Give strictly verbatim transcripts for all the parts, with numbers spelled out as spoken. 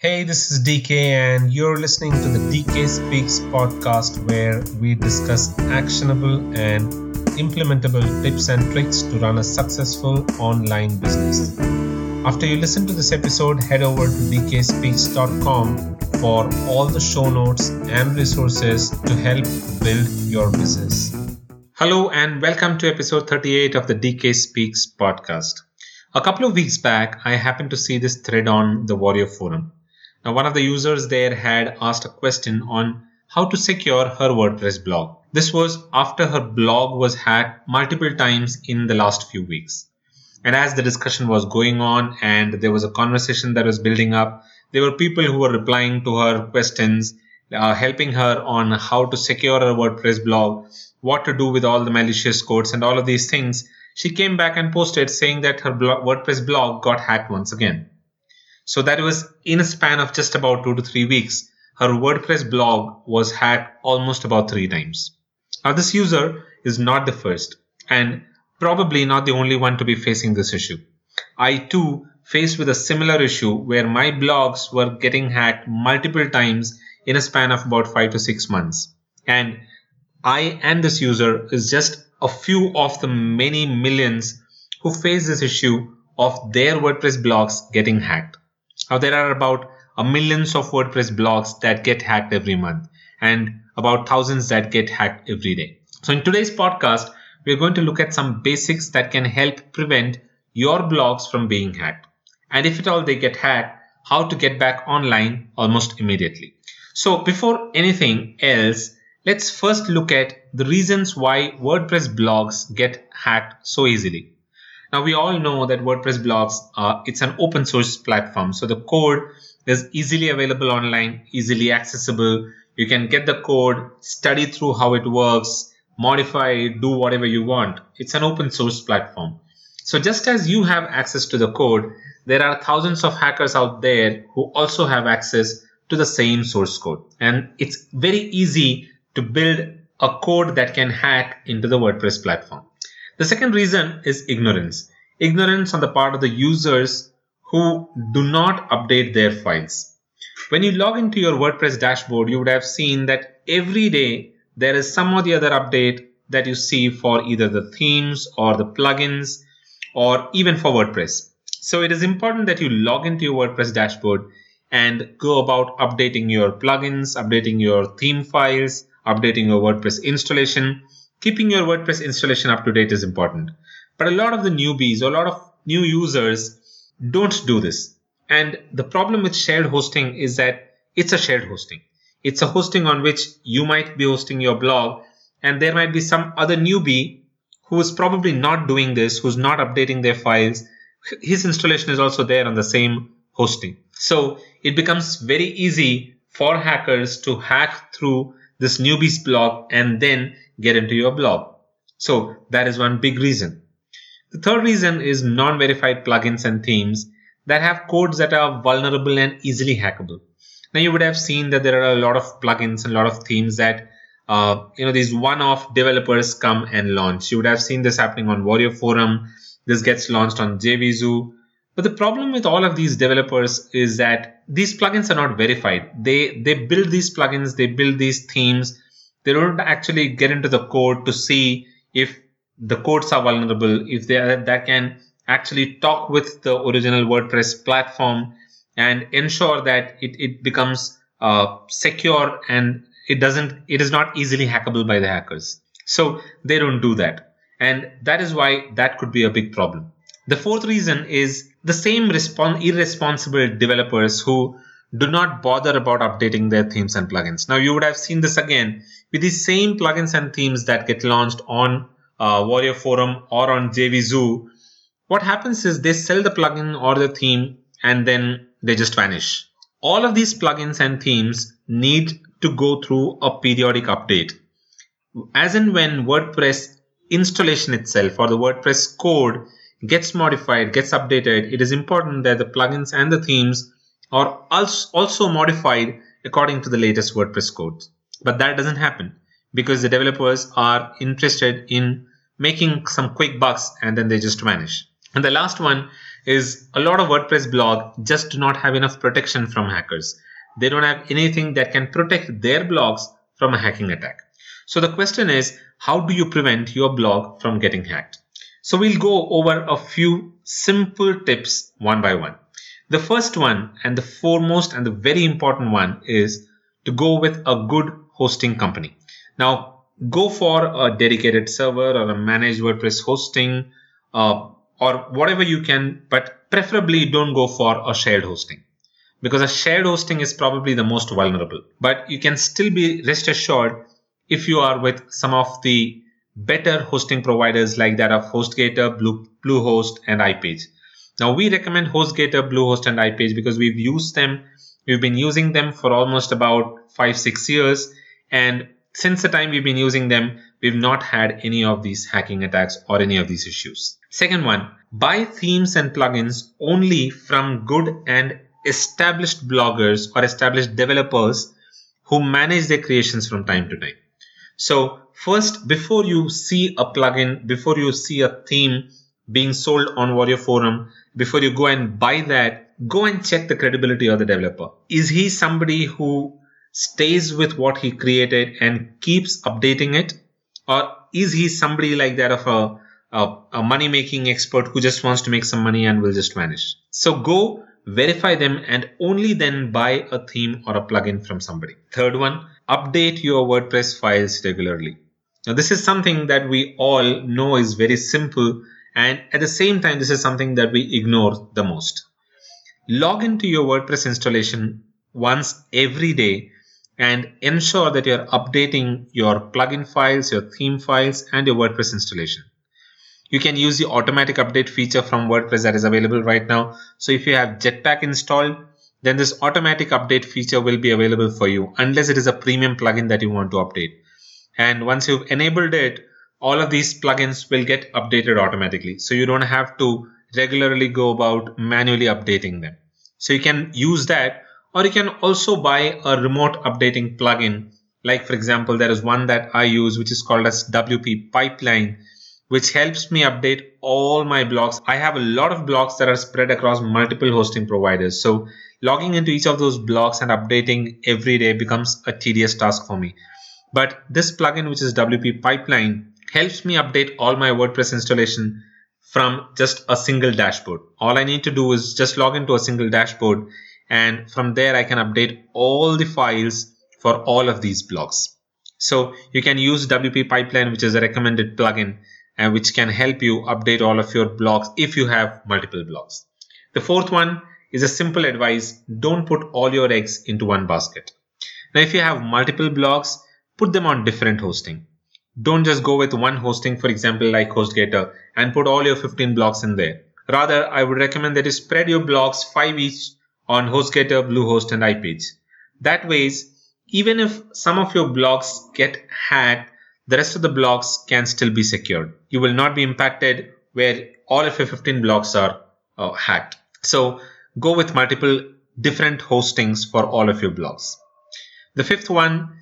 Hey, this is D K and you're listening to the D K Speaks podcast, where we discuss actionable and implementable tips and tricks to run a successful online business. After you listen to this episode, head over to d k speaks dot com for all the show notes and resources to help build your business. Hello and welcome to episode thirty-eight of the D K Speaks podcast. A couple of weeks back, I happened to see this thread on the Warrior Forum. Now, one of the users there had asked a question on how to secure her WordPress blog. This was after her blog was hacked multiple times in the last few weeks. And as the discussion was going on and there was a conversation that was building up, there were people who were replying to her questions, uh, helping her on how to secure her WordPress blog, what to do with all the malicious codes and all of these things. She came back and posted saying that her blog, WordPress blog got hacked once again. So that was in a span of just about two to three weeks. Her WordPress blog was hacked almost about three times. Now, this user is not the first and probably not the only one to be facing this issue. I too faced with a similar issue where my blogs were getting hacked multiple times in a span of about five to six months. And I and this user is just a few of the many millions who face this issue of their WordPress blogs getting hacked. Now, there are about a millions of WordPress blogs that get hacked every month and about thousands that get hacked every day. So in today's podcast, we're going to look at some basics that can help prevent your blogs from being hacked. And if at all they get hacked, how to get back online almost immediately. So before anything else, let's first look at the reasons why WordPress blogs get hacked so easily. Now, we all know that WordPress blogs, uh, it's an open source platform. So the code is easily available online, easily accessible. You can get the code, study through how it works, modify, do whatever you want. It's an open source platform. So just as you have access to the code, there are thousands of hackers out there who also have access to the same source code. And it's very easy to build a code that can hack into the WordPress platform. The second reason is ignorance. Ignorance on the part of the users who do not update their files. When you log into your WordPress dashboard, you would have seen that every day there is some or the other update that you see for either the themes or the plugins or even for WordPress. So it is important that you log into your WordPress dashboard and go about updating your plugins, updating your theme files, updating your WordPress installation. Keeping your WordPress installation up to date is important. But a lot of the newbies, a lot of new users don't do this. And the problem with shared hosting is that it's a shared hosting. It's a hosting on which you might be hosting your blog and there might be some other newbie who is probably not doing this, who's not updating their files. His installation is also there on the same hosting. So it becomes very easy for hackers to hack through this newbie's blog and then get into your blog. So that is one big reason. The third reason is non-verified plugins and themes that have codes that are vulnerable and easily hackable. Now, you would have seen that there are a lot of plugins and a lot of themes that, uh, you know, these one-off developers come and launch. You would have seen this happening on Warrior Forum. This gets launched on J V Zoo. But the problem with all of these developers is that these plugins are not verified. They, they build these plugins, they build these themes. They don't actually get into the code to see if the codes are vulnerable, if they are, that can actually talk with the original WordPress platform and ensure that it, it becomes uh, secure and it doesn't, it is not easily hackable by the hackers. So they don't do that. And that is why that could be a big problem. The fourth reason is the same respon- irresponsible developers who do not bother about updating their themes and plugins. Now, you would have seen this again with the same plugins and themes that get launched on uh, Warrior Forum or on J V Zoo. What happens is they sell the plugin or the theme and then they just vanish. All of these plugins and themes need to go through a periodic update. As and when WordPress installation itself or the WordPress code gets modified, gets updated, it is important that the plugins and the themes are also modified according to the latest WordPress code. But that doesn't happen because the developers are interested in making some quick bucks and then they just vanish. And the last one is a lot of WordPress blogs just do not have enough protection from hackers. They don't have anything that can protect their blogs from a hacking attack. So the question is, how do you prevent your blog from getting hacked? So we'll go over a few simple tips one by one. The first one, and the foremost and the very important one, is to go with a good hosting company. Now, go for a dedicated server or a managed WordPress hosting uh, or whatever you can, but preferably don't go for a shared hosting, because a shared hosting is probably the most vulnerable. But you can still be rest assured if you are with some of the better hosting providers like that of HostGator, Blue, Bluehost and iPage. Now we recommend HostGator, Bluehost and iPage because we've used them. We've been using them for almost about five, six years. And since the time we've been using them, we've not had any of these hacking attacks or any of these issues. Second one, buy themes and plugins only from good and established bloggers or established developers who manage their creations from time to time. So first, before you see a plugin, before you see a theme being sold on Warrior Forum, before you go and buy that, go and check the credibility of the developer. Is he somebody who stays with what he created and keeps updating it? Or is he somebody like that of a, a, a money-making expert who just wants to make some money and will just vanish? So go verify them and only then buy a theme or a plugin from somebody. Third one, update your WordPress files regularly. Now, this is something that we all know is very simple, and at the same time, this is something that we ignore the most. Log into your WordPress installation once every day and ensure that you're updating your plugin files, your theme files, and your WordPress installation. You can use the automatic update feature from WordPress that is available right now. So if you have Jetpack installed, then this automatic update feature will be available for you unless it is a premium plugin that you want to update. And once you've enabled it, all of these plugins will get updated automatically. So you don't have to regularly go about manually updating them. So you can use that, or you can also buy a remote updating plugin. Like, for example, there is one that I use, which is called as W P Pipeline, which helps me update all my blogs. I have a lot of blogs that are spread across multiple hosting providers. So logging into each of those blogs and updating every day becomes a tedious task for me. But this plugin, which is W P Pipeline, helps me update all my WordPress installation from just a single dashboard. All I need to do is just log into a single dashboard, and from there I can update all the files for all of these blogs. So you can use W P Pipeline, which is a recommended plugin, and which can help you update all of your blogs if you have multiple blogs. The fourth one is a simple advice. Don't put all your eggs into one basket. Now, if you have multiple blogs, put them on different hosting. Don't just go with one hosting, for example, like HostGator, and put all your fifteen blogs in there. Rather, I would recommend that you spread your blogs five each on HostGator, Bluehost, and iPage. That way, even if some of your blogs get hacked, the rest of the blogs can still be secured. You will not be impacted where all of your fifteen blogs are uh, hacked. So go with multiple different hostings for all of your blogs. The fifth one,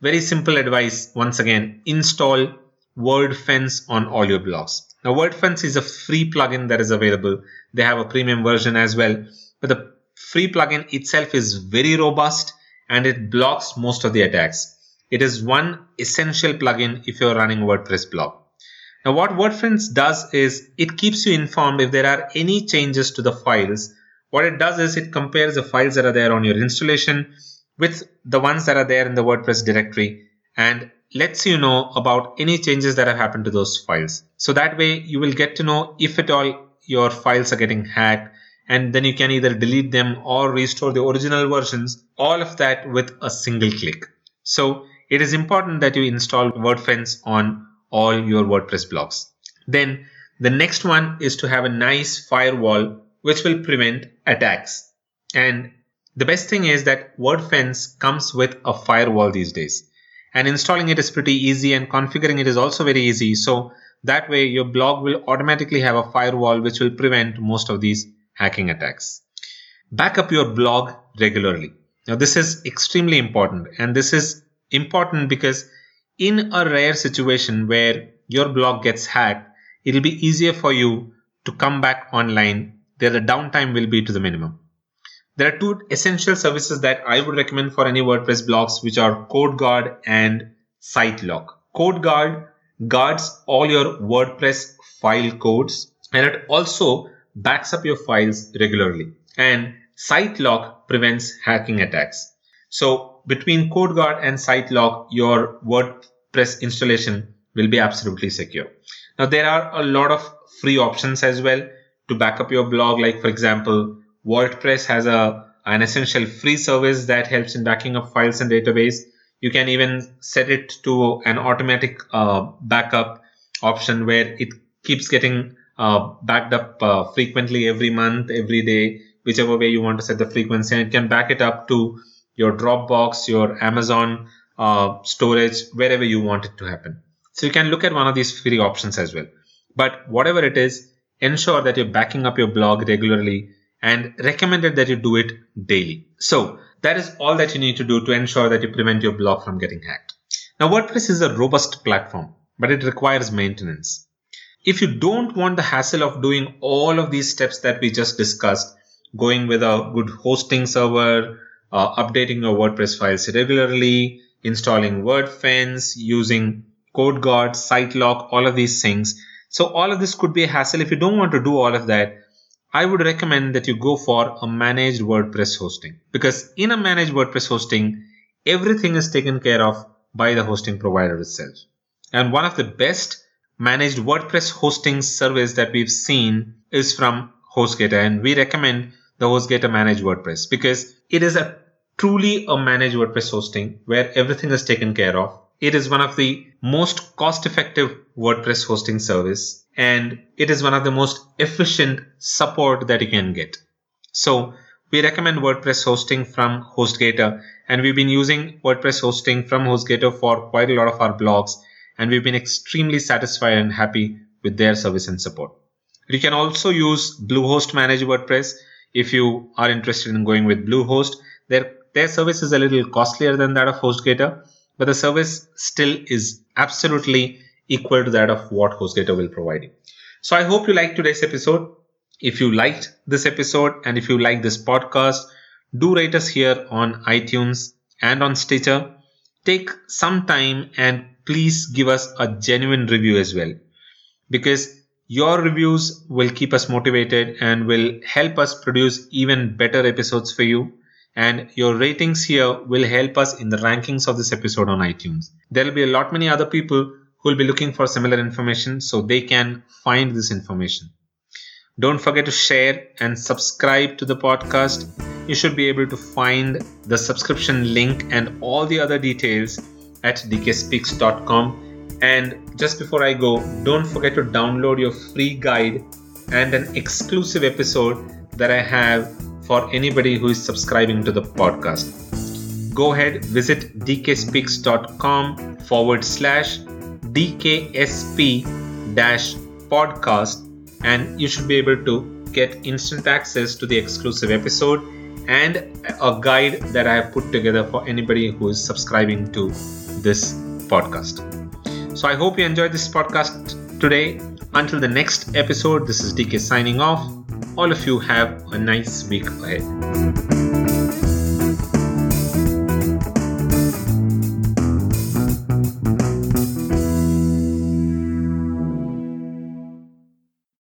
very simple advice. Once again, install WordFence on all your blogs. Now, WordFence is a free plugin that is available. They have a premium version as well, but the free plugin itself is very robust and it blocks most of the attacks. It is one essential plugin if you're running WordPress blog. Now, what WordFence does is it keeps you informed if there are any changes to the files. What it does is it compares the files that are there on your installation with the ones that are there in the WordPress directory and lets you know about any changes that have happened to those files. So that way you will get to know if at all your files are getting hacked, and then you can either delete them or restore the original versions, all of that with a single click. So it is important that you install WordFence on all your WordPress blogs. Then the next one is to have a nice firewall which will prevent attacks. And the best thing is that WordFence comes with a firewall these days. And installing it is pretty easy, and configuring it is also very easy. So that way your blog will automatically have a firewall which will prevent most of these hacking attacks. Back up your blog regularly. Now this is extremely important, and this is important because in a rare situation where your blog gets hacked, it'll be easier for you to come back online there the downtime will be to the minimum. There are two essential services that I would recommend for any WordPress blogs, which are CodeGuard and SiteLock. CodeGuard guards all your WordPress file codes, and it also backs up your files regularly. And SiteLock prevents hacking attacks. So between CodeGuard and SiteLock, your WordPress installation will be absolutely secure. Now, there are a lot of free options as well to back up your blog. Like, for example, WordPress has a an essential free service that helps in backing up files and database. You can even set it to an automatic uh, backup option where it keeps getting uh, backed up uh, frequently every month, every day, whichever way you want to set the frequency. And you can back it up to your Dropbox, your Amazon uh, storage, wherever you want it to happen. So you can look at one of these free options as well. But whatever it is, ensure that you're backing up your blog regularly, and recommended that you do it daily. So that is all that you need to do to ensure that you prevent your blog from getting hacked. Now, WordPress is a robust platform, but it requires maintenance. If you don't want the hassle of doing all of these steps that we just discussed, going with a good hosting server, uh, updating your WordPress files regularly, installing WordFence, using CodeGuard, SiteLock, all of these things. So all of this could be a hassle. If you don't want to do all of that, I would recommend that you go for a managed WordPress hosting, because in a managed WordPress hosting, everything is taken care of by the hosting provider itself. And one of the best managed WordPress hosting service that we've seen is from HostGator, and we recommend the HostGator Managed WordPress because it is a truly a managed WordPress hosting where everything is taken care of. It is one of the most cost-effective WordPress hosting service, and it is one of the most efficient support that you can get. So we recommend WordPress hosting from HostGator, and we've been using WordPress hosting from HostGator for quite a lot of our blogs, and we've been extremely satisfied and happy with their service and support. You can also use Bluehost Managed WordPress if you are interested in going with Bluehost. Their, their service is a little costlier than that of HostGator, but the service still is absolutely equal to that of what HostGator will provide you. So I hope you liked today's episode. If you liked this episode and if you like this podcast, do rate us here on iTunes and on Stitcher. Take some time and please give us a genuine review as well, because your reviews will keep us motivated and will help us produce even better episodes for you. And your ratings here will help us in the rankings of this episode on iTunes. There will be a lot many other people who will be looking for similar information, so they can find this information. Don't forget to share and subscribe to the podcast. You should be able to find the subscription link and all the other details at d k speaks dot com. And just before I go, don't forget to download your free guide and an exclusive episode that I have for anybody who is subscribing to the podcast. Go ahead, visit dkspeaks.com forward slash dksp dash podcast, and you should be able to get instant access to the exclusive episode and a guide that I have put together for anybody who is subscribing to this podcast. So I hope you enjoyed this podcast today. Until the next episode, this is D K signing off. All of you have a nice week ahead.